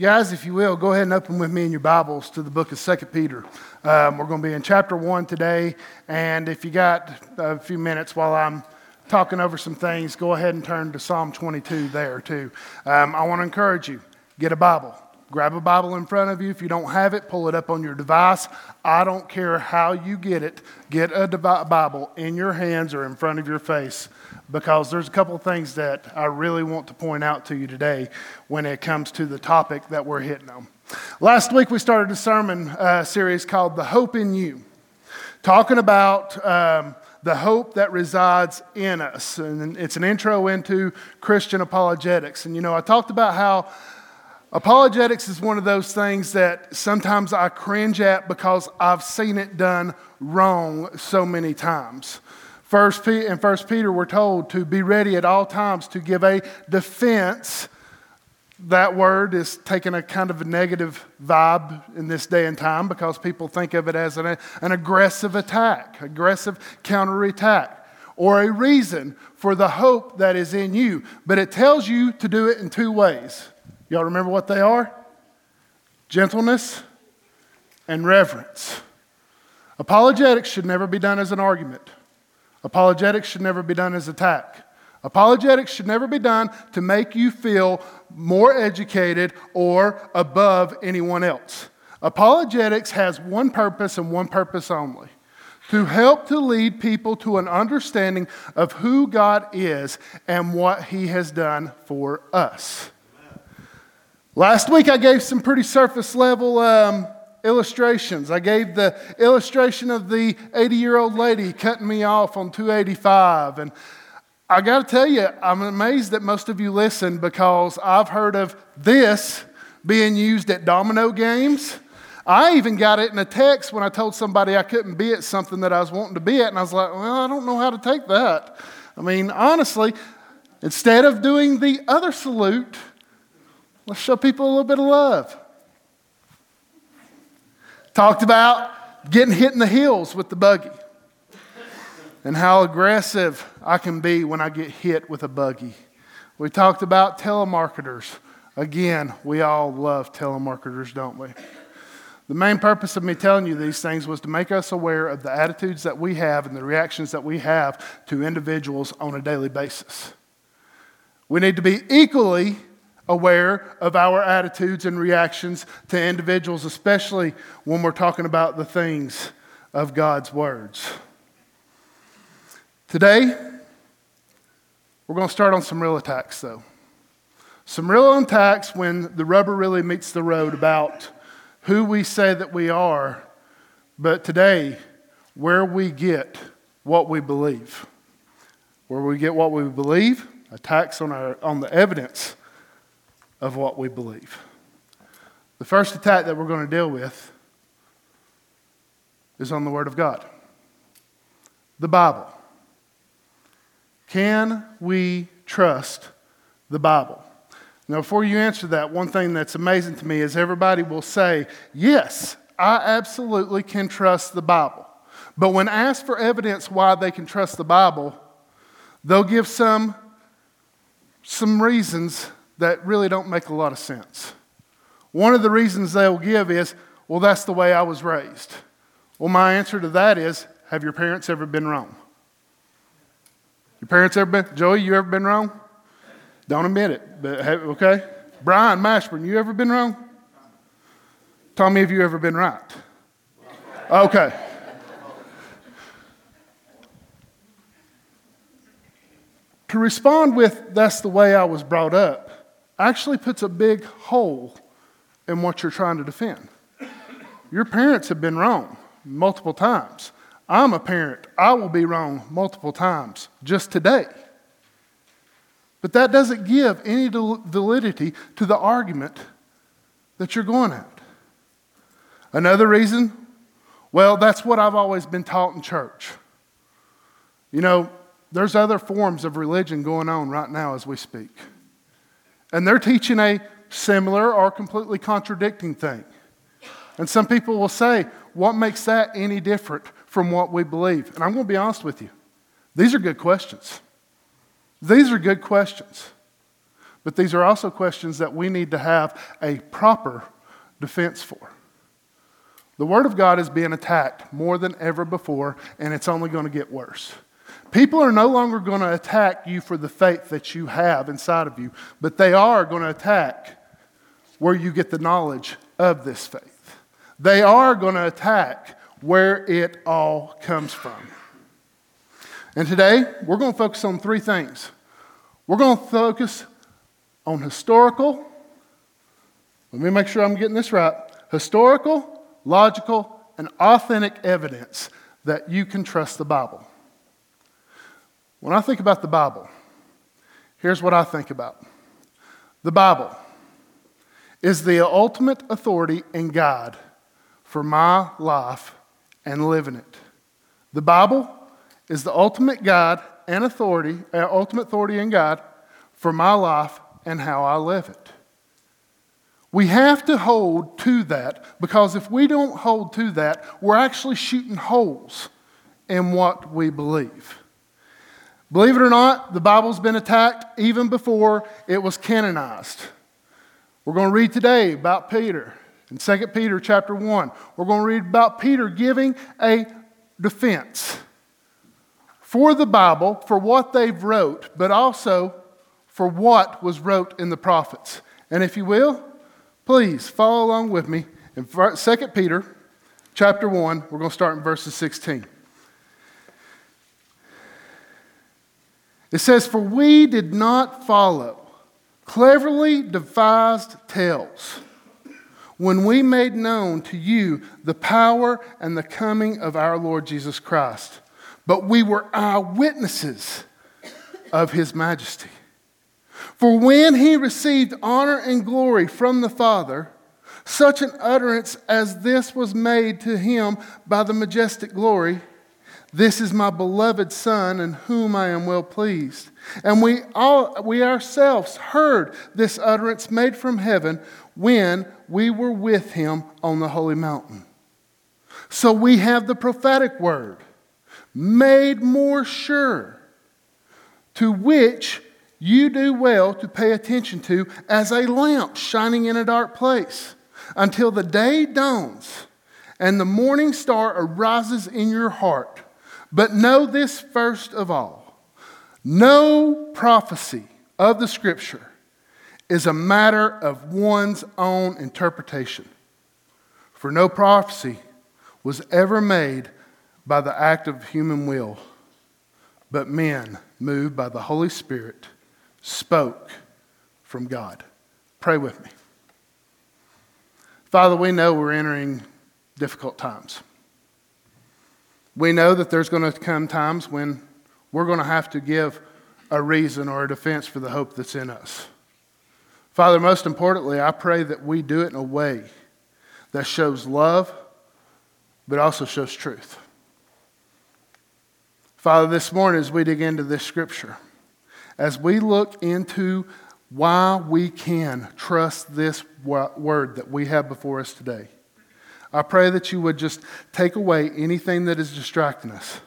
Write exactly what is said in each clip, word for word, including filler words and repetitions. Guys, if you will, go ahead and open with me in your Bibles to the book of Second Peter. Um, we're going to be in chapter one today, and if you got a few minutes while I'm talking over some things, go ahead and turn to Psalm twenty-two there too. Um, I want to encourage you, get a Bible. Grab a Bible in front of you. If you don't have it, pull it up on your device. I don't care how you get it. Get a Bible in your hands or in front of your face, because there's a couple of things that I really want to point out to you today when it comes to the topic that we're hitting on. Last week, we started a sermon uh, series called The Hope in You, talking about um, the hope that resides in us. And it's an intro into Christian apologetics. And, you know, I talked about how apologetics is one of those things that sometimes I cringe at because I've seen it done wrong so many times. First Peter, in First Peter, we're told to be ready at all times to give a defense. That word is taking a kind of a negative vibe in this day and time because people think of it as an, an aggressive attack, aggressive counterattack, or a reason for the hope that is in you. But it tells you to do it in two ways. Y'all remember what they are? Gentleness and reverence. Apologetics should never be done as an argument. Apologetics should never be done as attack. Apologetics should never be done to make you feel more educated or above anyone else. Apologetics has one purpose and one purpose only: to help to lead people to an understanding of who God is and what He has done for us. Last week, I gave some pretty surface level um, illustrations. I gave the illustration of the eighty-year-old lady cutting me off on two eighty-five. And I got to tell you, I'm amazed that most of you listen, because I've heard of this being used at domino games. I even got it in a text when I told somebody I couldn't be at something that I was wanting to be at. And I was like, well, I don't know how to take that. I mean, honestly, instead of doing the other salute, let's show people a little bit of love. Talked about getting hit in the heels with the buggy and how aggressive I can be when I get hit with a buggy. We talked about telemarketers. Again, we all love telemarketers, don't we? The main purpose of me telling you these things was to make us aware of the attitudes that we have and the reactions that we have to individuals on a daily basis. We need to be equally aware of our attitudes and reactions to individuals, especially when we're talking about the things of God's words. Today, we're going to start on some real attacks, though. Some real attacks when the rubber really meets the road about who we say that we are, but today, where we get what we believe. Where we get what we believe, attacks on our on the evidence of what we believe. The first attack that we're going to deal with is on the Word of God, the Bible. Can we trust the Bible? Now, before you answer that, one thing that's amazing to me is everybody will say, yes, I absolutely can trust the Bible. But when asked for evidence why they can trust the Bible, they'll give some, some reasons that really don't make a lot of sense. One of the reasons they'll give is, well, that's the way I was raised. Well, my answer to that is, have your parents ever been wrong? Your parents ever been, Joey, you ever been wrong? Don't admit it, but have, okay. Brian Mashburn, you ever been wrong? Tommy, have you ever been right? Okay. To respond with, that's the way I was brought up, actually puts a big hole in what you're trying to defend. Your parents have been wrong multiple times. I'm a parent. I will be wrong multiple times just today. But that doesn't give any validity to the argument that you're going at. Another reason, well, that's what I've always been taught in church. You know, there's other forms of religion going on right now as we speak, and they're teaching a similar or completely contradicting thing. And some people will say, what makes that any different from what we believe? And I'm going to be honest with you. These are good questions. These are good questions. But these are also questions that we need to have a proper defense for. The Word of God is being attacked more than ever before, and it's only going to get worse. People are no longer going to attack you for the faith that you have inside of you, but they are going to attack where you get the knowledge of this faith. They are going to attack where it all comes from. And today, we're going to focus on three things. We're going to focus on historical, let me make sure I'm getting this right, historical, logical, and authentic evidence that you can trust the Bible. When I think about the Bible, here's what I think about. The Bible is the ultimate authority and guide for my life and living it. The Bible is the ultimate guide and authority, uh, ultimate authority and guide for my life and how I live it. We have to hold to that, because if we don't hold to that, we're actually shooting holes in what we believe. Believe it or not, the Bible's been attacked even before it was canonized. We're going to read today about Peter in Second Peter chapter one. We're going to read about Peter giving a defense for the Bible, for what they've wrote, but also for what was wrote in the prophets. And if you will, please follow along with me in Second Peter chapter one. We're going to start in verses sixteen. It says, "For we did not follow cleverly devised tales when we made known to you the power and the coming of our Lord Jesus Christ, but we were eyewitnesses of his majesty. For when he received honor and glory from the Father, such an utterance as this was made to him by the majestic glory, 'This is my beloved Son, in whom I am well pleased.' And we all, we ourselves heard this utterance made from heaven when we were with him on the holy mountain. So we have the prophetic word made more sure, to which you do well to pay attention to, as a lamp shining in a dark place, until the day dawns and the morning star arises in your heart. But know this first of all, no prophecy of the Scripture is a matter of one's own interpretation. For no prophecy was ever made by the act of human will, but men, moved by the Holy Spirit, spoke from God." Pray with me. Father, we know we're entering difficult times. We know that there's going to come times when we're going to have to give a reason or a defense for the hope that's in us. Father, most importantly, I pray that we do it in a way that shows love, but also shows truth. Father, this morning as we dig into this scripture, as we look into why we can trust this word that we have before us today, I pray that you would just take away anything that is distracting us.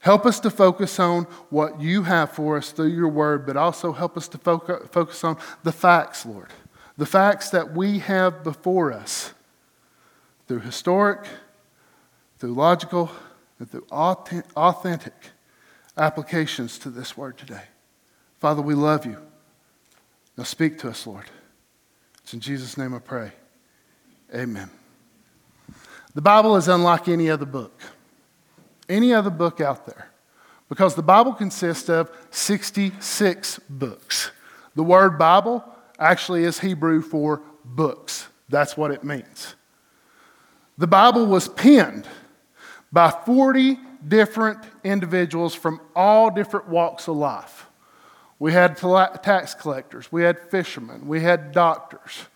Help us to focus on what you have for us through your word, but also help us to focus on the facts, Lord. The facts that we have before us, through historic, through logical, and through authentic applications to this word today. Father, we love you. Now speak to us, Lord. It's in Jesus' name I pray. Amen. The Bible is unlike any other book, any other book out there, because the Bible consists of sixty-six books. The word Bible actually is Hebrew for books. That's what it means. The Bible was penned by forty different individuals from all different walks of life. We had tax collectors, we had fishermen, we had doctors.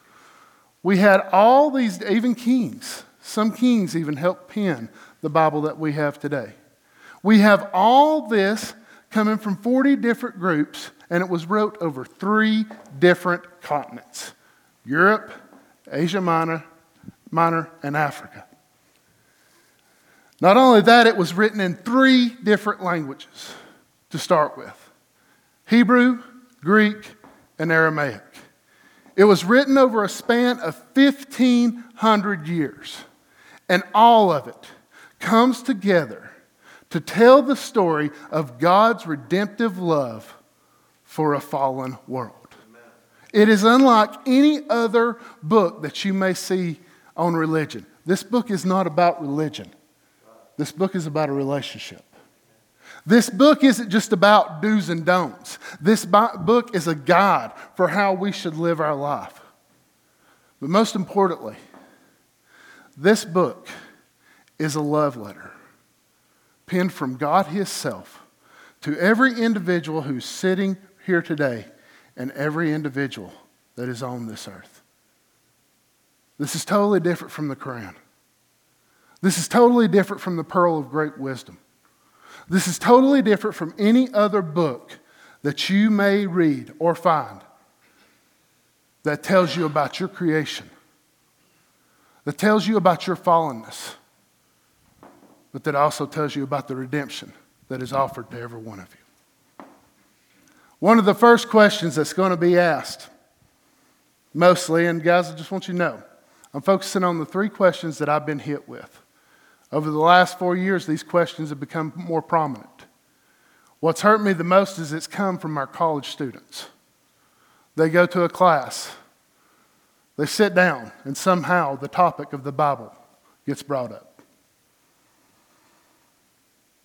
We had all these, even kings. Some kings even helped pen the Bible that we have today. We have all this coming from forty different groups, and it was wrote over three different continents: Europe, Asia Minor, Minor, and Africa. Not only that, it was written in three different languages to start with: Hebrew, Greek, in Aramaic. It was written over a span of fifteen hundred years. And all of it comes together to tell the story of God's redemptive love for a fallen world. Amen. It is unlike any other book that you may see on religion. This book is not about religion. This book is about a relationship. This book isn't just about do's and don'ts. This book is a guide for how we should live our life. But most importantly, this book is a love letter penned from God Himself to every individual who's sitting here today and every individual that is on this earth. This is totally different from the Quran. This is totally different from the Pearl of Great Wisdom. This is totally different from any other book that you may read or find that tells you about your creation, that tells you about your fallenness, but that also tells you about the redemption that is offered to every one of you. One of the first questions that's going to be asked, mostly, and guys, I just want you to know, I'm focusing on the three questions that I've been hit with. Over the last four years, these questions have become more prominent. What's hurt me the most is it's come from our college students. They go to a class, they sit down, and somehow the topic of the Bible gets brought up.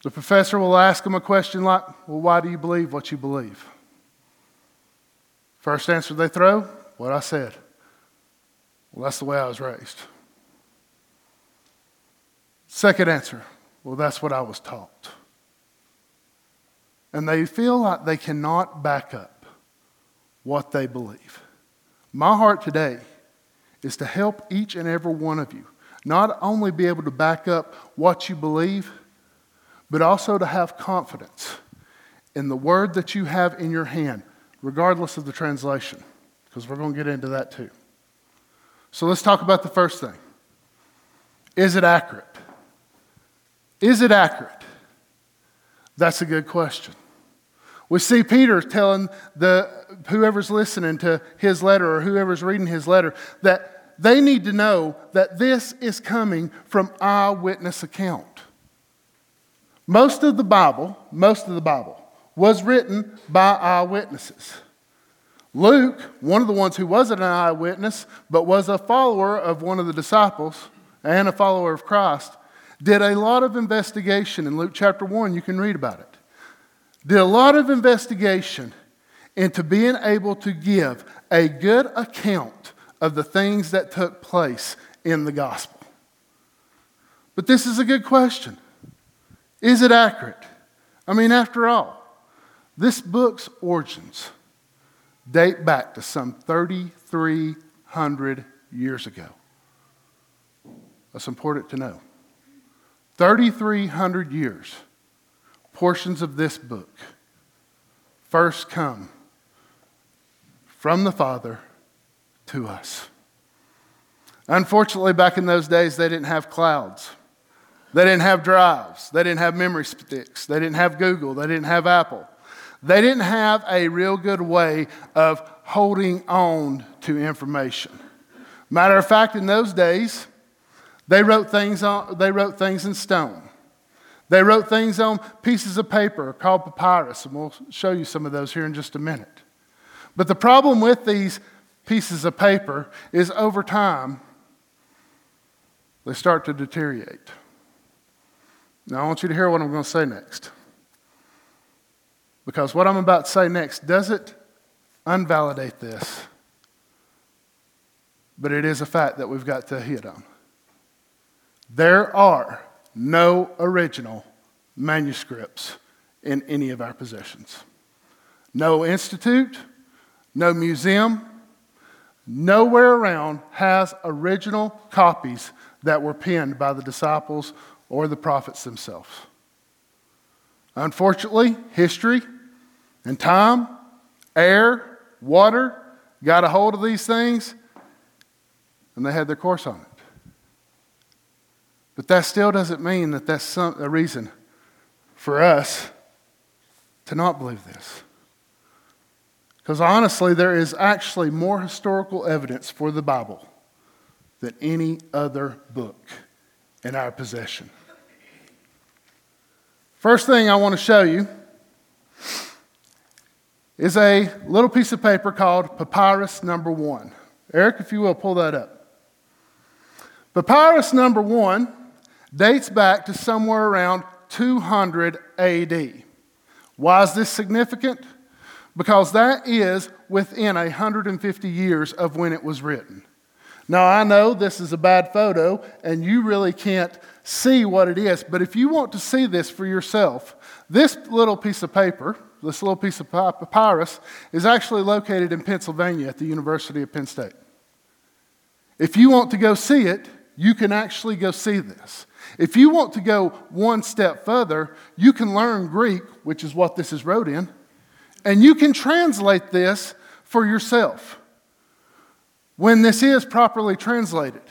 The professor will ask them a question like, well, why do you believe what you believe? First answer they throw, what I said. Well, that's the way I was raised. Second answer, well, that's what I was taught. And they feel like they cannot back up what they believe. My heart today is to help each and every one of you not only be able to back up what you believe, but also to have confidence in the word that you have in your hand, regardless of the translation, because we're going to get into that too. So let's talk about the first thing. Is it accurate? Is it accurate? That's a good question. We see Peter telling the whoever's listening to his letter or whoever's reading his letter that they need to know that this is coming from eyewitness account. Most of the Bible, most of the Bible was written by eyewitnesses. Luke, one of the ones who wasn't an eyewitness but was a follower of one of the disciples and a follower of Christ, did a lot of investigation in Luke chapter one. You can read about it. Did a lot of investigation into being able to give a good account of the things that took place in the gospel. But this is a good question. Is it accurate? I mean, after all, this book's origins date back to some thirty-three hundred years ago. That's important to know. thirty-three hundred years, portions of this book first come from the Father to us. Unfortunately, back in those days, they didn't have clouds. They didn't have drives. They didn't have memory sticks. They didn't have Google. They didn't have Apple. They didn't have a real good way of holding on to information. Matter of fact, in those days, They wrote things on, they wrote things in stone. They wrote things on pieces of paper called papyrus, and we'll show you some of those here in just a minute. But the problem with these pieces of paper is over time, they start to deteriorate. Now, I want you to hear what I'm going to say next. Because what I'm about to say next doesn't invalidate this, but it is a fact that we've got to hit on. There are no original manuscripts in any of our possessions. No institute, no museum, nowhere around has original copies that were penned by the disciples or the prophets themselves. Unfortunately, history and time, air, water, got a hold of these things, and they had their course on it. But that still doesn't mean that that's some, a reason for us to not believe this. Because honestly, there is actually more historical evidence for the Bible than any other book in our possession. First thing I want to show you is a little piece of paper called Papyrus Number one. Eric, if you will, pull that up. Papyrus Number one dates back to somewhere around two hundred A D. Why is this significant? Because that is within one hundred fifty years of when it was written. Now, I know this is a bad photo, and you really can't see what it is, but if you want to see this for yourself, this little piece of paper, this little piece of papyrus, is actually located in Pennsylvania at the University of Penn State. If you want to go see it, you can actually go see this. If you want to go one step further, you can learn Greek, which is what this is wrote in, and you can translate this for yourself. When this is properly translated,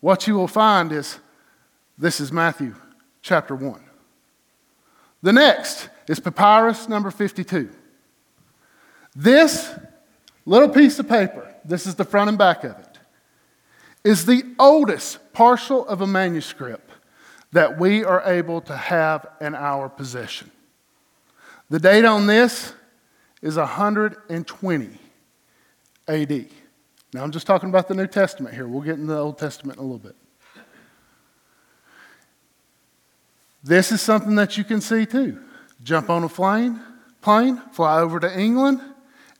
what you will find is this is Matthew chapter one. The next is Papyrus Number fifty-two. This little piece of paper, this is the front and back of it, is the oldest parcel of a manuscript that we are able to have in our possession. The date on this is one hundred twenty A D. Now I'm just talking about the New Testament here. We'll get into the Old Testament in a little bit. This is something that you can see too. Jump on a plane, plane, fly over to England,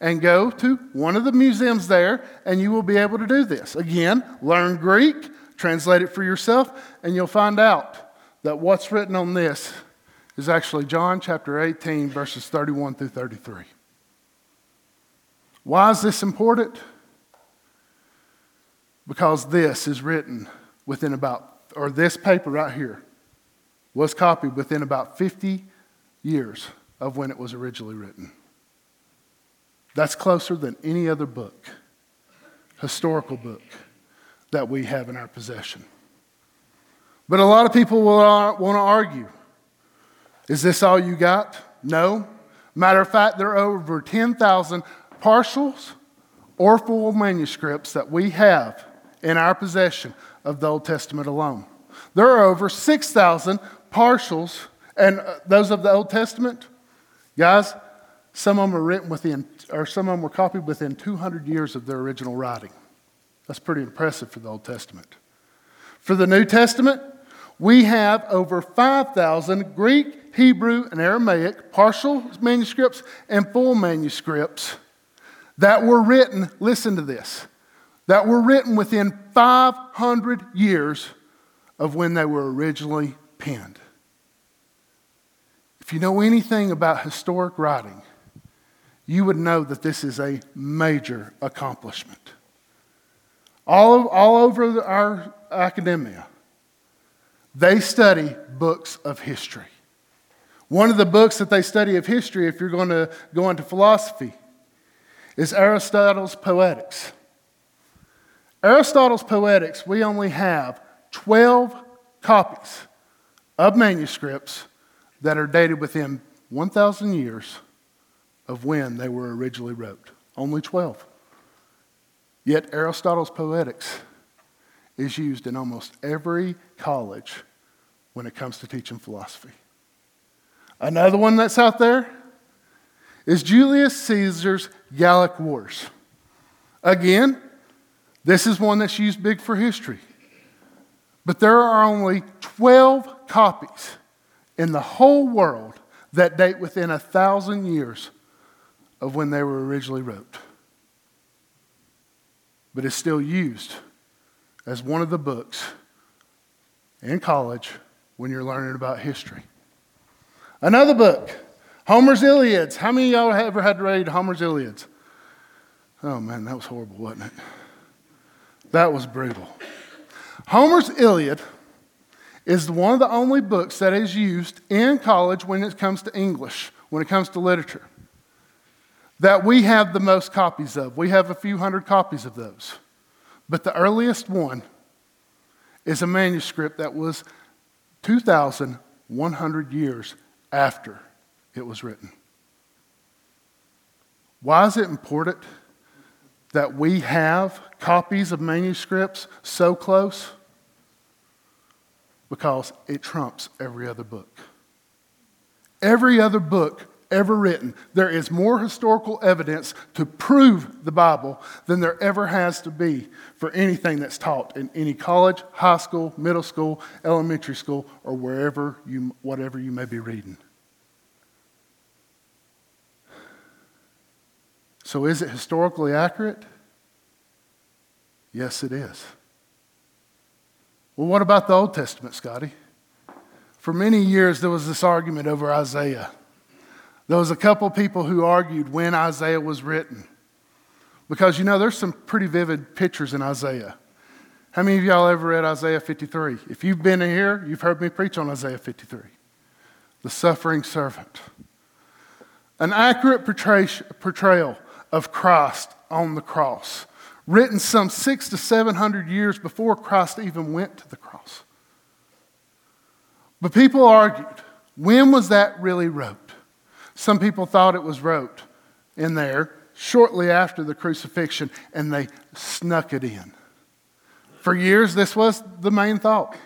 and go to one of the museums there, and you will be able to do this. Again, learn Greek, translate it for yourself, and you'll find out that what's written on this is actually John chapter eighteen, verses thirty-one through thirty-three. Why is this important? Because this is written within about, or this paper right here was copied within about fifty years of when it was originally written. That's closer than any other book, historical book, that we have in our possession. But a lot of people will want to argue, is this all you got? No. Matter of fact, there are over ten thousand partials or full manuscripts that we have in our possession of the Old Testament alone. There are over six thousand partials, and those of the Old Testament, guys, some of them were written within, or some of them were copied within two hundred years of their original writing. That's pretty impressive for the Old Testament. For the New Testament, we have over five thousand Greek, Hebrew, and Aramaic partial manuscripts and full manuscripts that were written, listen to this, that were written within five hundred years of when they were originally penned. If you know anything about historic writing, you would know that this is a major accomplishment. All, of, all over our academia, they study books of history. One of the books that they study of history, if you're going to go into philosophy, is Aristotle's Poetics. Aristotle's Poetics, we only have twelve copies of manuscripts that are dated within one thousand years of when they were originally wrote. Only twelve. Yet Aristotle's Poetics is used in almost every college when it comes to teaching philosophy. Another one that's out there is Julius Caesar's Gallic Wars. Again, this is one that's used big for history. But there are only twelve copies in the whole world that date within a thousand years of when they were originally wrote. But it's still used as one of the books in college when you're learning about history. Another book, Homer's Iliads. How many of y'all have ever had to read Homer's Iliads? Oh man, that was horrible, wasn't it? That was brutal. Homer's Iliad is one of the only books that is used in college when it comes to English, when it comes to literature, that we have the most copies of. We have a few hundred copies of those. But the earliest one is a manuscript that was two thousand one hundred years after it was written. Why is it important that we have copies of manuscripts so close? Because it trumps every other book. Every other book ever written. There is more historical evidence to prove the Bible than there ever has to be for anything that's taught in any college, high school, middle school, elementary school, or wherever you, whatever you may be reading. So is it historically accurate? Yes, it is. Well, what about the Old Testament, Scotty? For many years, there was this argument over Isaiah. There was a couple people who argued when Isaiah was written. Because, you know, there's some pretty vivid pictures in Isaiah. How many of y'all ever read Isaiah fifty-three? If you've been in here, you've heard me preach on Isaiah fifty-three. The suffering servant. An accurate portrayal of Christ on the cross. Written some six to seven hundred years before Christ even went to the cross. But people argued, when was that really wrote? Some people thought it was wrote in there shortly after the crucifixion, and they snuck it in. For years, this was the main thought.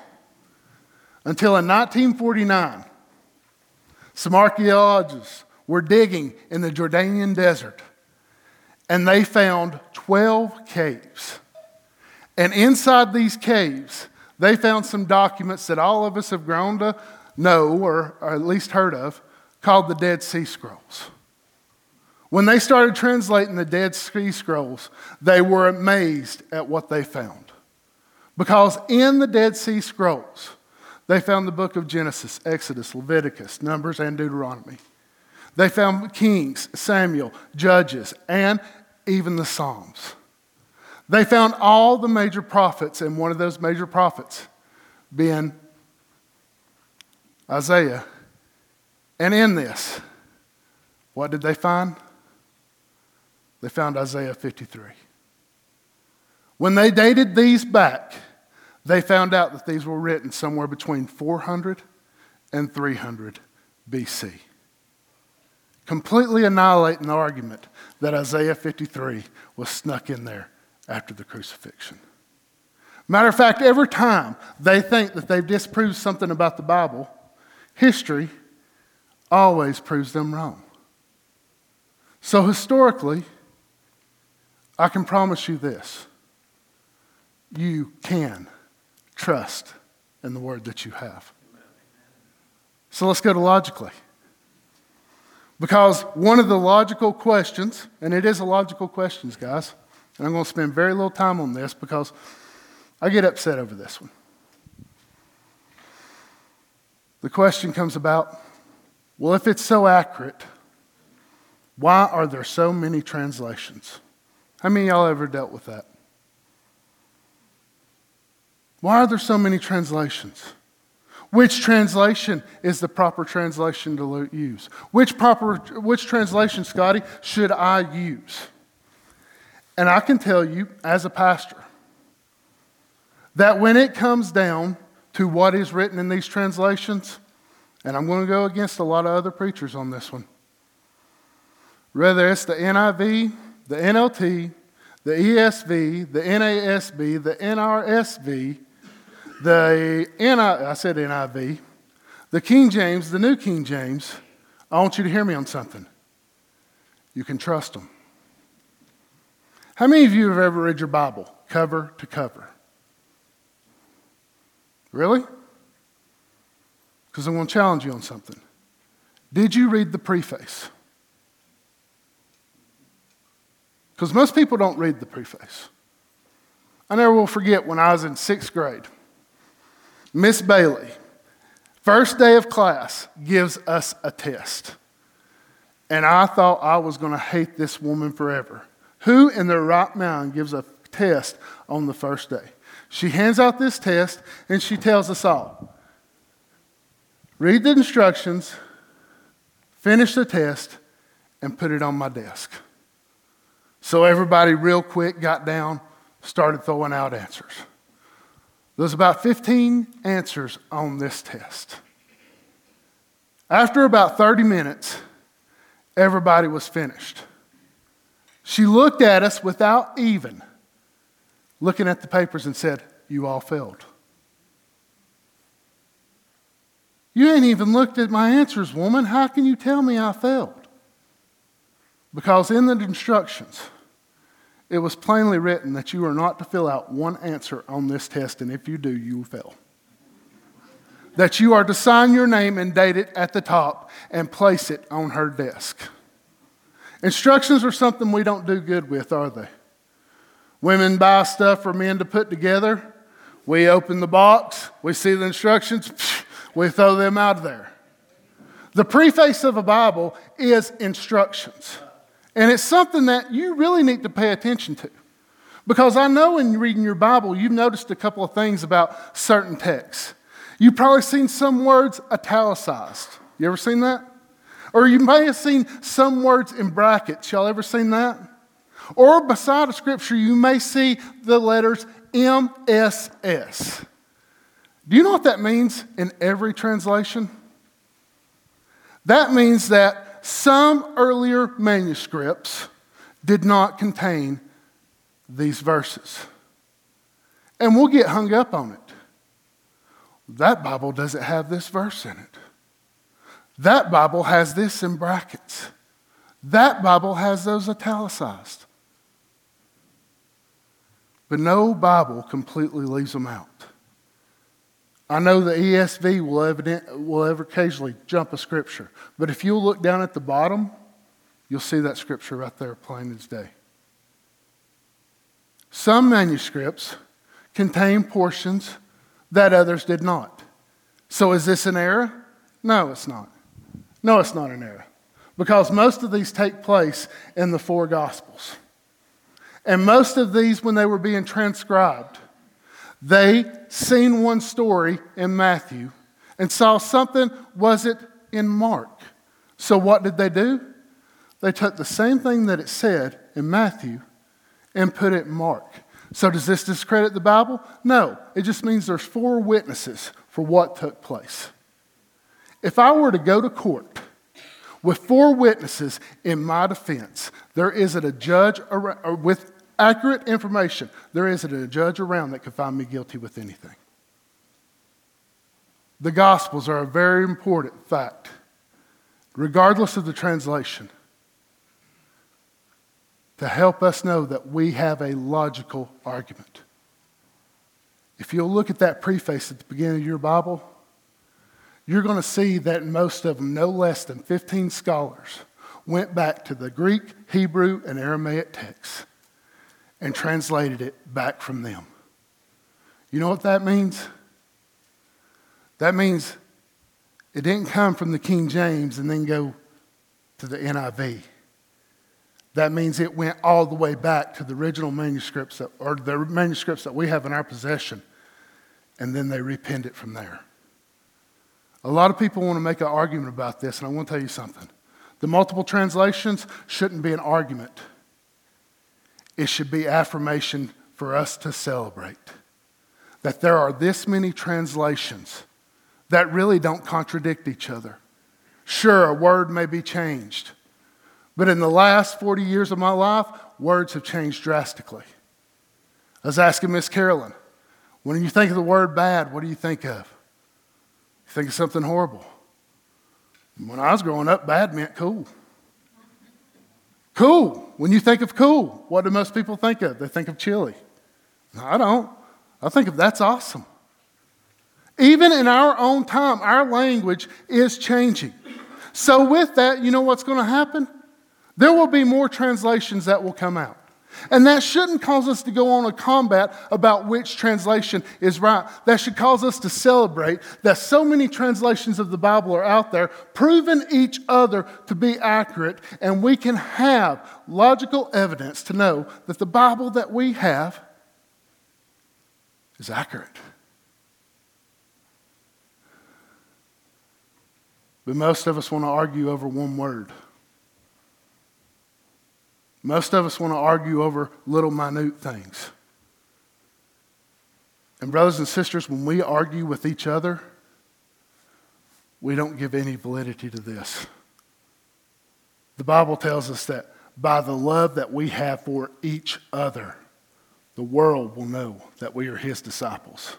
Until in nineteen forty-nine, some archaeologists were digging in the Jordanian desert, and they found twelve caves. And inside these caves, they found some documents that all of us have grown to know, or, or at least heard of, called the Dead Sea Scrolls. When they started translating the Dead Sea Scrolls, they were amazed at what they found. Because in the Dead Sea Scrolls, they found the book of Genesis, Exodus, Leviticus, Numbers, and Deuteronomy. They found Kings, Samuel, Judges, and even the Psalms. They found all the major prophets, and one of those major prophets being Isaiah. And in this, what did they find? They found Isaiah fifty-three. When they dated these back, they found out that these were written somewhere between four hundred and three hundred B C. Completely annihilating the argument that Isaiah fifty-three was snuck in there after the crucifixion. Matter of fact, every time they think that they've disproved something about the Bible, history always proves them wrong. So historically, I can promise you this. You can trust in the word that you have. So let's go to logically. Because one of the logical questions, and it is a logical question, guys, and I'm going to spend very little time on this because I get upset over this one. The question comes about, well, if it's so accurate, why are there so many translations? How many of y'all ever dealt with that? Why are there so many translations? Which translation is the proper translation to use? Which proper, which translation, Scotty, should I use? And I can tell you, as a pastor, that when it comes down to what is written in these translations, and I'm going to go against a lot of other preachers on this one, whether it's the N I V, the N L T, the E S V, the N A S B, the N R S V, The N I, I said N I V, the King James, the New King James, I want you to hear me on something. You can trust them. How many of you have ever read your Bible cover to cover? Really? Because I'm going to challenge you on something. Did you read the preface? Because most people don't read the preface. I never will forget when I was in sixth grade. Miss Bailey, first day of class, gives us a test. And I thought I was going to hate this woman forever. Who in their right mind gives a test on the first day? She hands out this test and she tells us all, read the instructions, finish the test, and put it on my desk. So everybody real quick got down, started throwing out answers. There's about fifteen answers on this test. After about thirty minutes, everybody was finished. She looked at us without even looking at the papers and said, "You all failed. You ain't even looked at my answers, woman. How can you tell me I failed?" Because in the instructions, it was plainly written that you are not to fill out one answer on this test, and if you do, you will fail. That you are to sign your name and date it at the top and place it on her desk. Instructions are something we don't do good with, are they? Women buy stuff for men to put together. We open the box, we see the instructions, we throw them out of there. The preface of a Bible is instructions. And it's something that you really need to pay attention to. Because I know in reading your Bible, you've noticed a couple of things about certain texts. You've probably seen some words italicized. You ever seen that? Or you may have seen some words in brackets. Y'all ever seen that? Or beside a scripture, you may see the letters M S S. Do you know what that means in every translation? That means that some earlier manuscripts did not contain these verses. And we'll get hung up on it. That Bible doesn't have this verse in it. That Bible has this in brackets. That Bible has those italicized. But no Bible completely leaves them out. I know the E S V will, evident, will ever occasionally jump a scripture, but if you look down at the bottom, you'll see that scripture right there, plain as day. Some manuscripts contain portions that others did not. So is this an error? No, it's not. No, it's not an error. Because most of these take place in the four Gospels. And most of these, when they were being transcribed, they seen one story in Matthew and saw something wasn't in Mark. So what did they do? They took the same thing that it said in Matthew and put it in Mark. So does this discredit the Bible? No, it just means there's four witnesses for what took place. If I were to go to court with four witnesses in my defense, there isn't a judge around, with accurate information, there isn't a judge around that could find me guilty with anything. The Gospels are a very important fact, regardless of the translation, to help us know that we have a logical argument. If you'll look at that preface at the beginning of your Bible, you're going to see that most of them, no less than fifteen scholars, went back to the Greek, Hebrew, and Aramaic texts and translated it back from them. You know what that means? That means it didn't come from the King James and then go to the N I V. That means it went all the way back to the original manuscripts that, or the manuscripts that we have in our possession, and then they repinned it from there. A lot of people want to make an argument about this, and I want to tell you something. The multiple translations shouldn't be an argument. It should be affirmation for us to celebrate that there are this many translations that really don't contradict each other. Sure, a word may be changed, but in the last forty years of my life, words have changed drastically. I was asking Miss Carolyn, when you think of the word bad, what do you think of? You think of something horrible. When I was growing up, bad meant cool. Cool. When you think of cool, what do most people think of? They think of chili. No, I don't. I think of that's awesome. Even in our own time, our language is changing. So with that, you know what's going to happen? There will be more translations that will come out. And that shouldn't cause us to go on a combat about which translation is right. That should cause us to celebrate that so many translations of the Bible are out there, proving each other to be accurate, and we can have logical evidence to know that the Bible that we have is accurate. But most of us want to argue over one word. Most of us want to argue over little minute things. And brothers and sisters, when we argue with each other, we don't give any validity to this. The Bible tells us that by the love that we have for each other, the world will know that we are his disciples.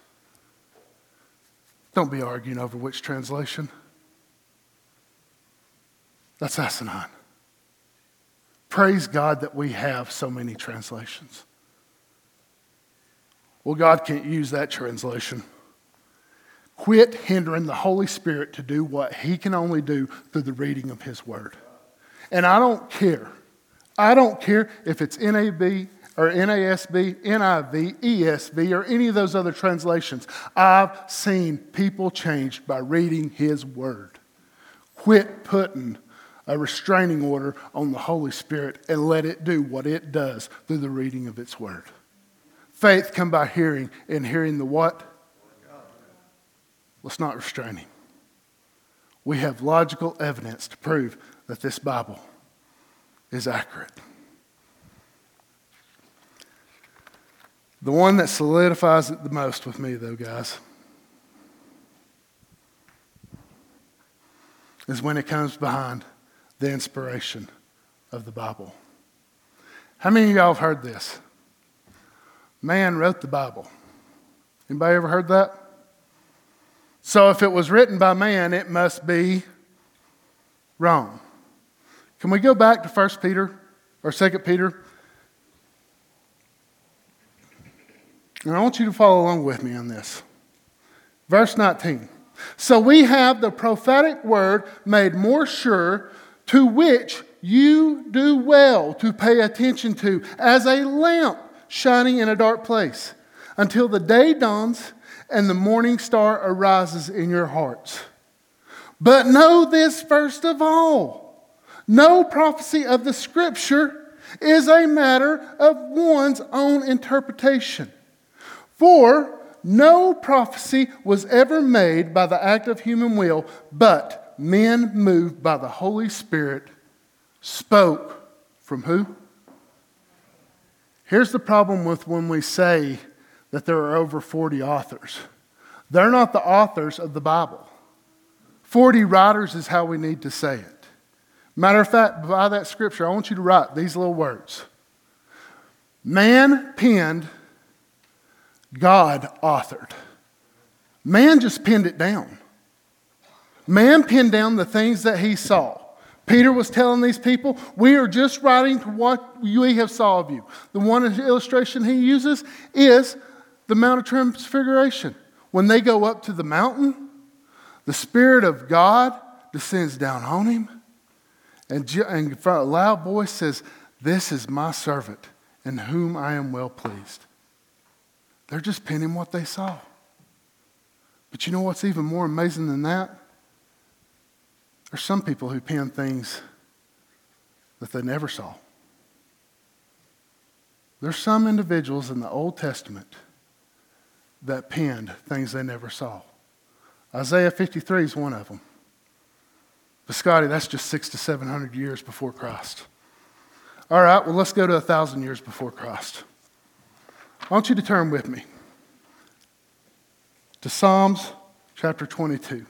Don't be arguing over which translation. That's asinine. Praise God that we have so many translations. Well, God can't use that translation. Quit hindering the Holy Spirit to do what he can only do through the reading of his word. And I don't care. I don't care if it's N A B or N A S B, N I V, E S V, or any of those other translations. I've seen people changed by reading his word. Quit putting a restraining order on the Holy Spirit and let it do what it does through the reading of its word. Faith come by hearing, and hearing the what? Let's not restrain him. We have logical evidence to prove that this Bible is accurate. The one that solidifies it the most with me, though, guys, is when it comes behind the inspiration of the Bible. How many of y'all have heard this? Man wrote the Bible. Anybody ever heard that? So if it was written by man, it must be wrong. Can we go back to First Peter or Second Peter? And I want you to follow along with me on this. Verse nineteen. So we have the prophetic word made more sure, to which you do well to pay attention to, as a lamp shining in a dark place, until the day dawns and the morning star arises in your hearts. But know this first of all, no prophecy of the Scripture is a matter of one's own interpretation. For no prophecy was ever made by the act of human will, but men moved by the Holy Spirit spoke from who? Here's the problem with when we say that there are over forty authors. They're not the authors of the Bible. forty writers is how we need to say it. Matter of fact, by that scripture, I want you to write these little words. Man penned, God authored. Man just pinned it down. Man pinned down the things that he saw. Peter was telling these people, we are just writing to what we have saw of you. The one illustration he uses is the Mount of Transfiguration. When they go up to the mountain, the Spirit of God descends down on him. And, and a loud voice says, this is my servant in whom I am well pleased. They're just pinning what they saw. But you know what's even more amazing than that? There's some people who pin things that they never saw. There's some individuals in the Old Testament that pinned things they never saw. Isaiah fifty-three is one of them. But Scotty, that's just six to seven hundred years before Christ. All right, well, let's go to a thousand years before Christ. I want you to turn with me to Psalms chapter twenty-two.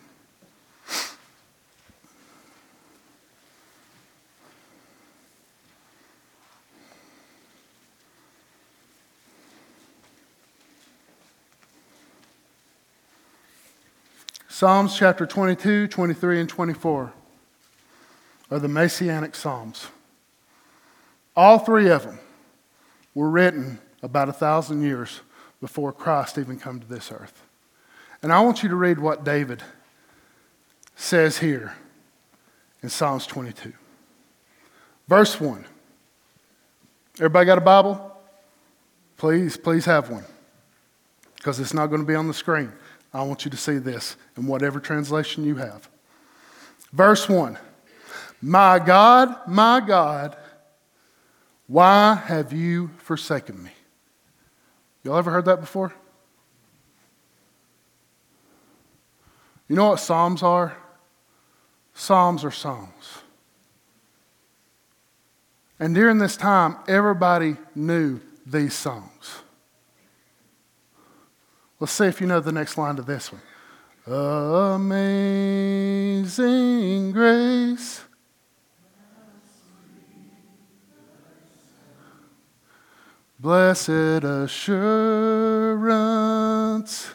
Psalms chapter twenty-two, twenty-three, and twenty-four are the Messianic Psalms. All three of them were written about a thousand years before Christ even came to this earth. And I want you to read what David says here in Psalms twenty-two. Verse one. Everybody got a Bible? Please, please have one, because it's not going to be on the screen. I want you to see this in whatever translation you have. Verse one. My God, my God, why have you forsaken me? Y'all ever heard that before? You know what Psalms are? Psalms are songs. And during this time, everybody knew these songs. Let's see if you know the next line to this one. Amazing grace, Blessed assurance.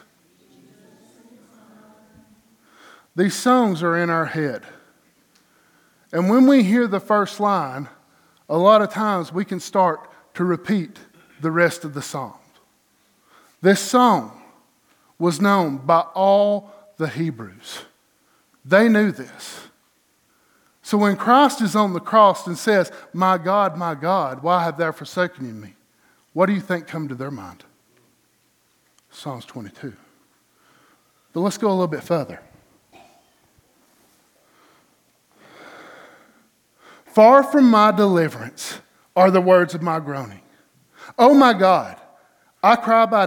These songs are in our head. And when we hear the first line, a lot of times we can start to repeat the rest of the psalm. This song was known by all the Hebrews. They knew this. So when Christ is on the cross and says, "My God, my God, why have thou forsaken me?" what do you think come to their mind? Psalms twenty-two. But let's go a little bit further. Far from my deliverance are the words of my groaning. Oh my God, I cry by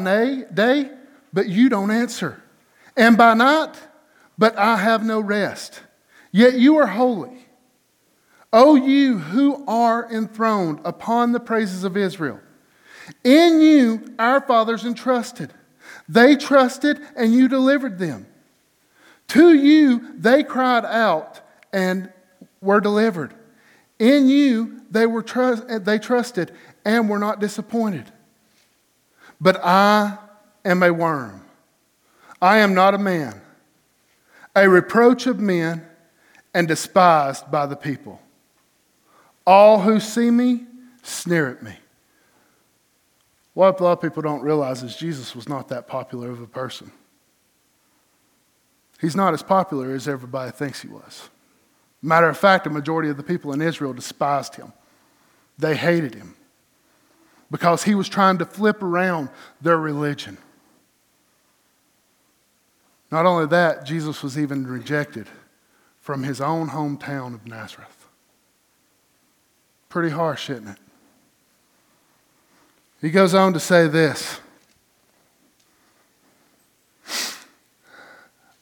day, but you don't answer. And by night, but I have no rest. Yet you are holy. O you who are enthroned upon the praises of Israel. In you our fathers entrusted. They trusted and you delivered them. To you they cried out and were delivered. In you they were trust, they trusted and were not disappointed. But I am a worm. I am not a man, a reproach of men and despised by the people. All who see me sneer at me. What a lot of people don't realize is Jesus was not that popular of a person. He's not as popular as everybody thinks he was. Matter of fact, a majority of the people in Israel despised him. They hated him because he was trying to flip around their religion. Not only that, Jesus was even rejected from his own hometown of Nazareth. Pretty harsh, isn't it? He goes on to say this.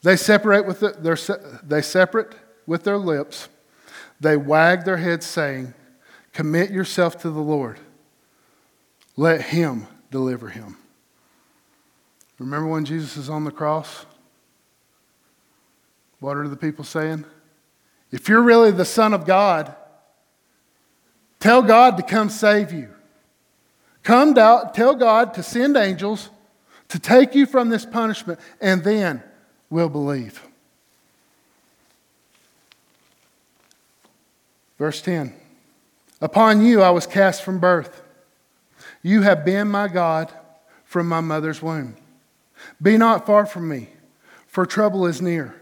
They separate with the, their, they separate with their lips. They wag their heads saying, "Commit yourself to the Lord. Let him deliver him." Remember when Jesus is on the cross? What are the people saying? If you're really the Son of God, tell God to come save you. Come down, tell God to send angels to take you from this punishment, and then we'll believe. Verse ten. Upon you I was cast from birth. You have been my God from my mother's womb. Be not far from me, for trouble is near.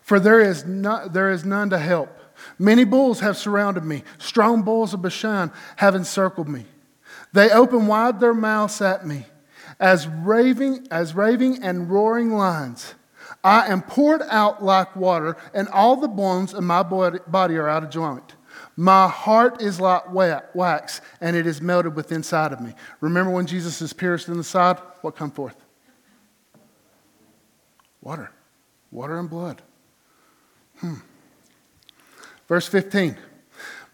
For there is, not, there is none to help. Many bulls have surrounded me. Strong bulls of Bashan have encircled me. They open wide their mouths at me, as raving, as raving and roaring lions. I am poured out like water, and all the bones in my body are out of joint. My heart is like wax, and it is melted within inside of me. Remember when Jesus is pierced in the side? What come forth? Water. Water and blood. Hmm. Verse fifteen.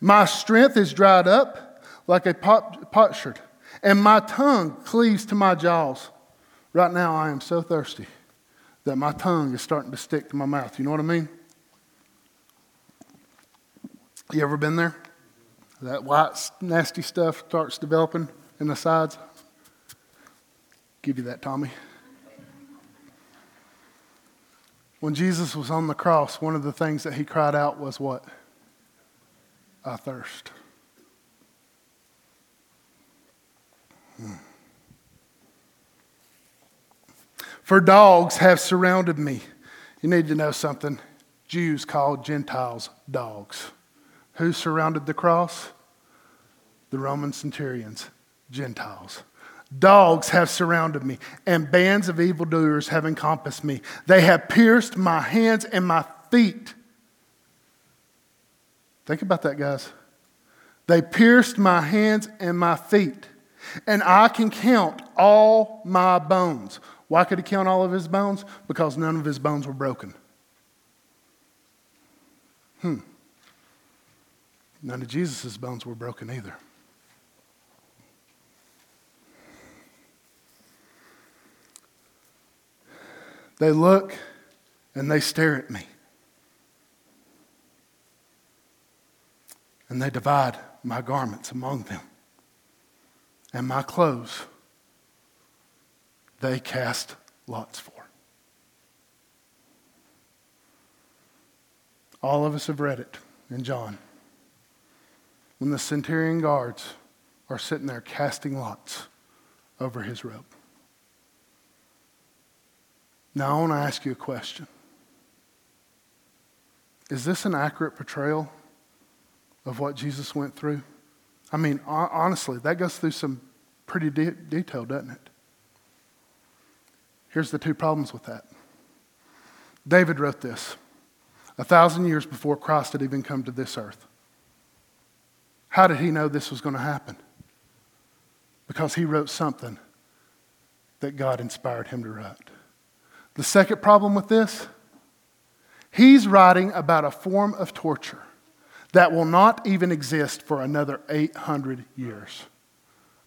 My strength is dried up like a pot, potsherd, and my tongue cleaves to my jaws. Right now I am so thirsty that my tongue is starting to stick to my mouth. You know what I mean? You ever been there? That white, nasty stuff starts developing in the sides. Give you that, Tommy. When Jesus was on the cross, one of the things that he cried out was what? I thirst. Hmm. For dogs have surrounded me. You need to know something. Jews called Gentiles dogs. Who surrounded the cross? The Roman centurions, Gentiles. Dogs have surrounded me, and bands of evildoers have encompassed me. They have pierced my hands and my feet. Think about that, guys. They pierced my hands and my feet, and I can count all my bones. Why could he count all of his bones? Because none of his bones were broken. Hmm. None of Jesus' bones were broken either. They look and they stare at me. And they divide my garments among them. and my clothes they cast lots for. All of us have read it in John. When the centurion guards are sitting there casting lots over his robe. Now I want to ask you a question. Is this an accurate portrayal of what Jesus went through? I mean, honestly, that goes through some pretty de- detail, doesn't it? Here's the two problems with that. David wrote this a thousand years before Christ had even come to this earth. How did he know this was going to happen? Because he wrote something that God inspired him to write. The second problem with this, he's writing about a form of torture that will not even exist for another eight hundred years.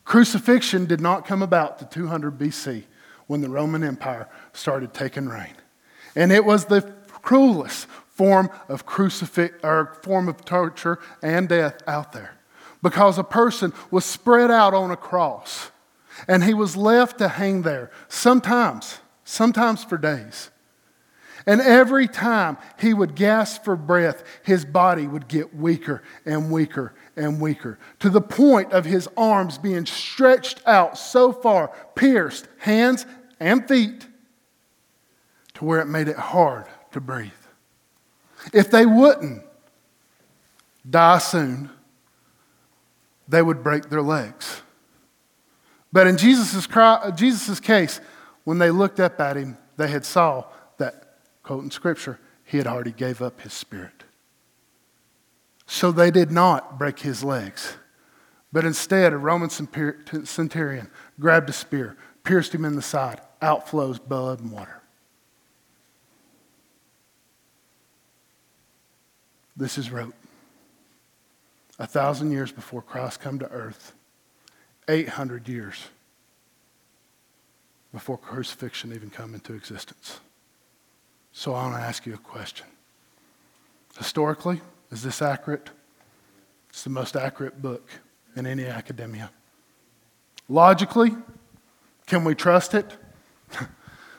Crucifixion did not come about to two hundred B C when the Roman Empire started taking reign. And it was the cruelest form of crucifix or form of torture and death out there. Because a person was spread out on a cross and he was left to hang there sometimes, sometimes for days. And every time he would gasp for breath, his body would get weaker and weaker and weaker to the point of his arms being stretched out so far, pierced hands and feet, to where it made it hard to breathe. If they wouldn't die soon, they would break their legs. But in Jesus' Jesus's case, when they looked up at him, they had saw that, quote in Scripture, he had already gave up his spirit. So they did not break his legs. But instead, a Roman centurion grabbed a spear, pierced him in the side, out flows blood and water. This is wrote a thousand years before Christ come to earth, eight hundred years before crucifixion even come into existence. So I want to ask you a question. Historically, is this accurate? It's the most accurate book in any academia. Logically, can we trust it?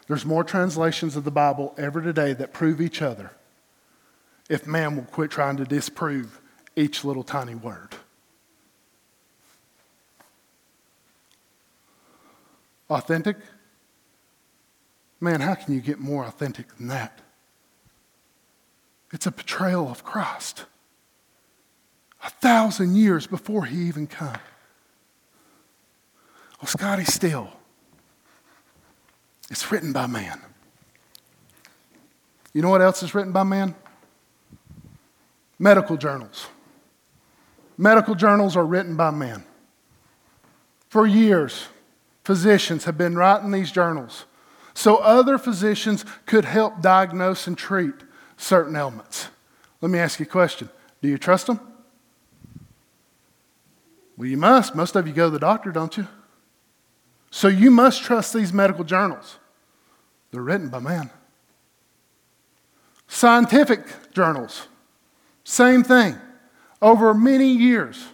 There's more translations of the Bible ever today that prove each other if man will quit trying to disprove each little tiny word. Authentic? Man, how can you get more authentic than that? It's a portrayal of Christ. A thousand years before he even came. Well, Scotty Steele. It's written by man. You know what else is written by man? Medical journals. Medical journals are written by man. For years, physicians have been writing these journals so other physicians could help diagnose and treat certain ailments. Let me ask you a question. Do you trust them? Well, you must. Most of you go to the doctor, don't you? So you must trust these medical journals. They're written by man. Scientific journals. Same thing. Over many years,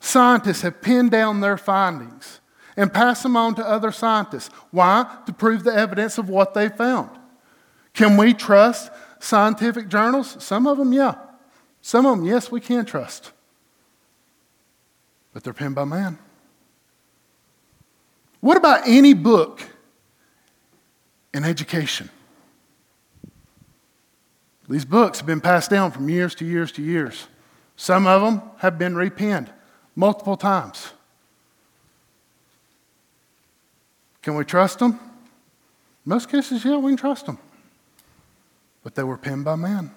scientists have pinned down their findings and pass them on to other scientists. Why? To prove the evidence of what they found. Can we trust scientific journals? Some of them, yeah. Some of them, yes, we can trust. But they're penned by man. What about any book in education? These books have been passed down from years to years to years. Some of them have been repinned multiple times. Can we trust them? In most cases, yeah, we can trust them. But they were penned by man.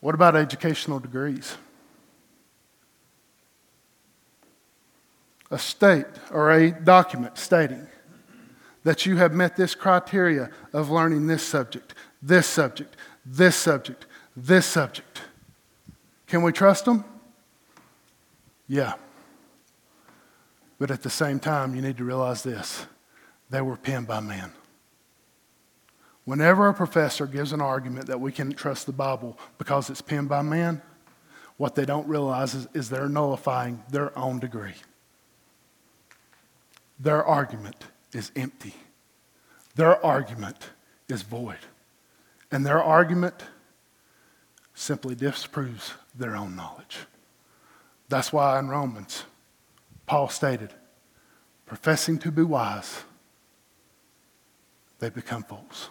What about educational degrees? A state or a document stating that you have met this criteria of learning this subject, this subject, this subject, this subject. Can we trust them? Yeah. But at the same time, you need to realize this. They were penned by man. Whenever a professor gives an argument that we can't trust the Bible because it's penned by man, What they don't realize is, is they're nullifying their own degree. Their argument is empty. Their argument is void. And their argument simply disproves their own knowledge. That's why in Romans, Paul stated, professing to be wise, they become fools.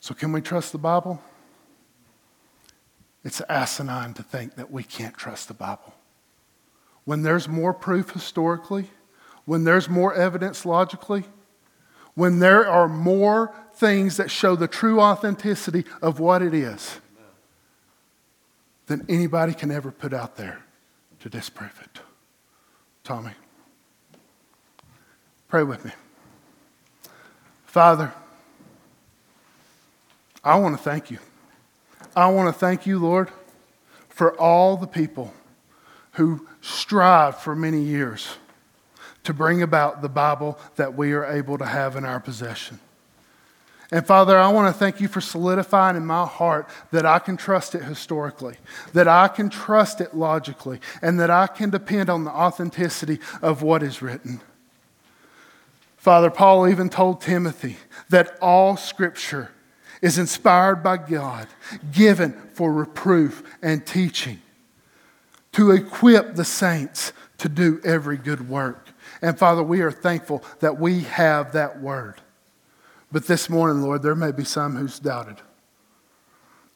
So can we trust the Bible? It's asinine to think that we can't trust the Bible. When there's more proof historically, when there's more evidence logically, when there are more things that show the true authenticity of what it is, than anybody can ever put out there to disprove it. Tommy, pray with me. Father, I want to thank you. I want to thank you, Lord, for all the people who strived for many years to bring about the Bible that we are able to have in our possession. And Father, I want to thank you for solidifying in my heart that I can trust it historically, that I can trust it logically, and that I can depend on the authenticity of what is written. Father, Paul even told Timothy that all Scripture is inspired by God, given for reproof and teaching, to equip the saints to do every good work. And Father, we are thankful that we have that word. But this morning, Lord, there may be some who's doubted.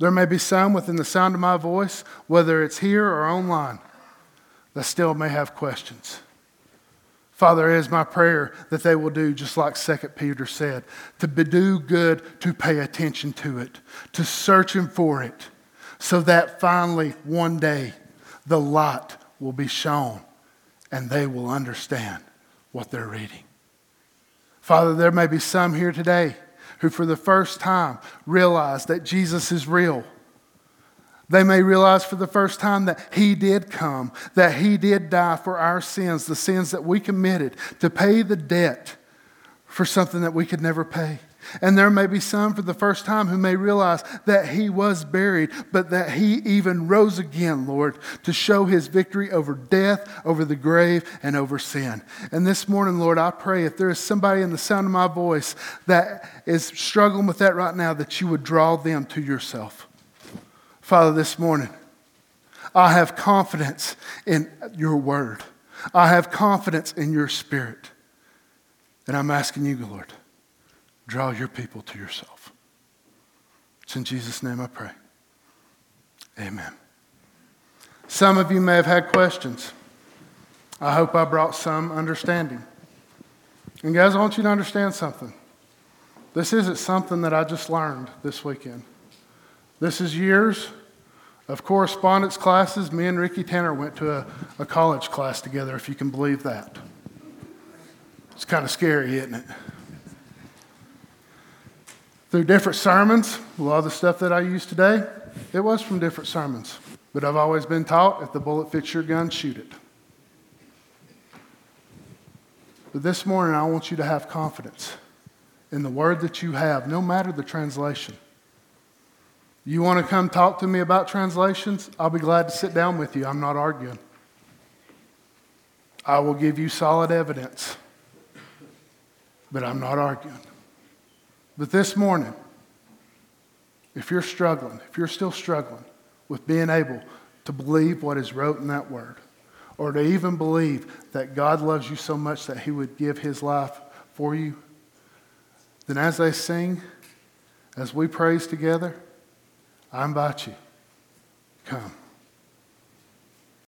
There may be some within the sound of my voice, whether it's here or online, that still may have questions. Father, it is my prayer that they will do just like Second Peter said, to do good, to pay attention to it, to searching for it, so that finally one day the light will be shown and they will understand what they're reading. Father, there may be some here today who for the first time realize that Jesus is real. They may realize for the first time that he did come, that he did die for our sins, the sins that we committed, to pay the debt for something that we could never pay. And there may be some for the first time who may realize that he was buried, but that he even rose again, Lord, to show his victory over death, over the grave, and over sin. And this morning, Lord, I pray if there is somebody in the sound of my voice that is struggling with that right now, that you would draw them to yourself. Father, this morning, I have confidence in your word. I have confidence in your Spirit. And I'm asking you, Lord, draw your people to yourself. It's in Jesus' name I pray. Amen. Some of you may have had questions. I hope I brought some understanding. And guys, I want you to understand something. This isn't something that I just learned this weekend. This is years of correspondence classes. Me and Ricky Tanner went to a, a college class together, if you can believe that. It's kind of scary, isn't it? Through different sermons, a lot of the stuff that I use today, it was from different sermons. But I've always been taught, if the bullet fits your gun, shoot it. But this morning, I want you to have confidence in the word that you have, no matter the translation. You want to come talk to me about translations? I'll be glad to sit down with you. I'm not arguing. I will give you solid evidence, but I'm not arguing. But this morning, if you're struggling, if you're still struggling with being able to believe what is wrote in that word, or to even believe that God loves you so much that he would give his life for you, then as they sing, as we praise together, I invite you, come.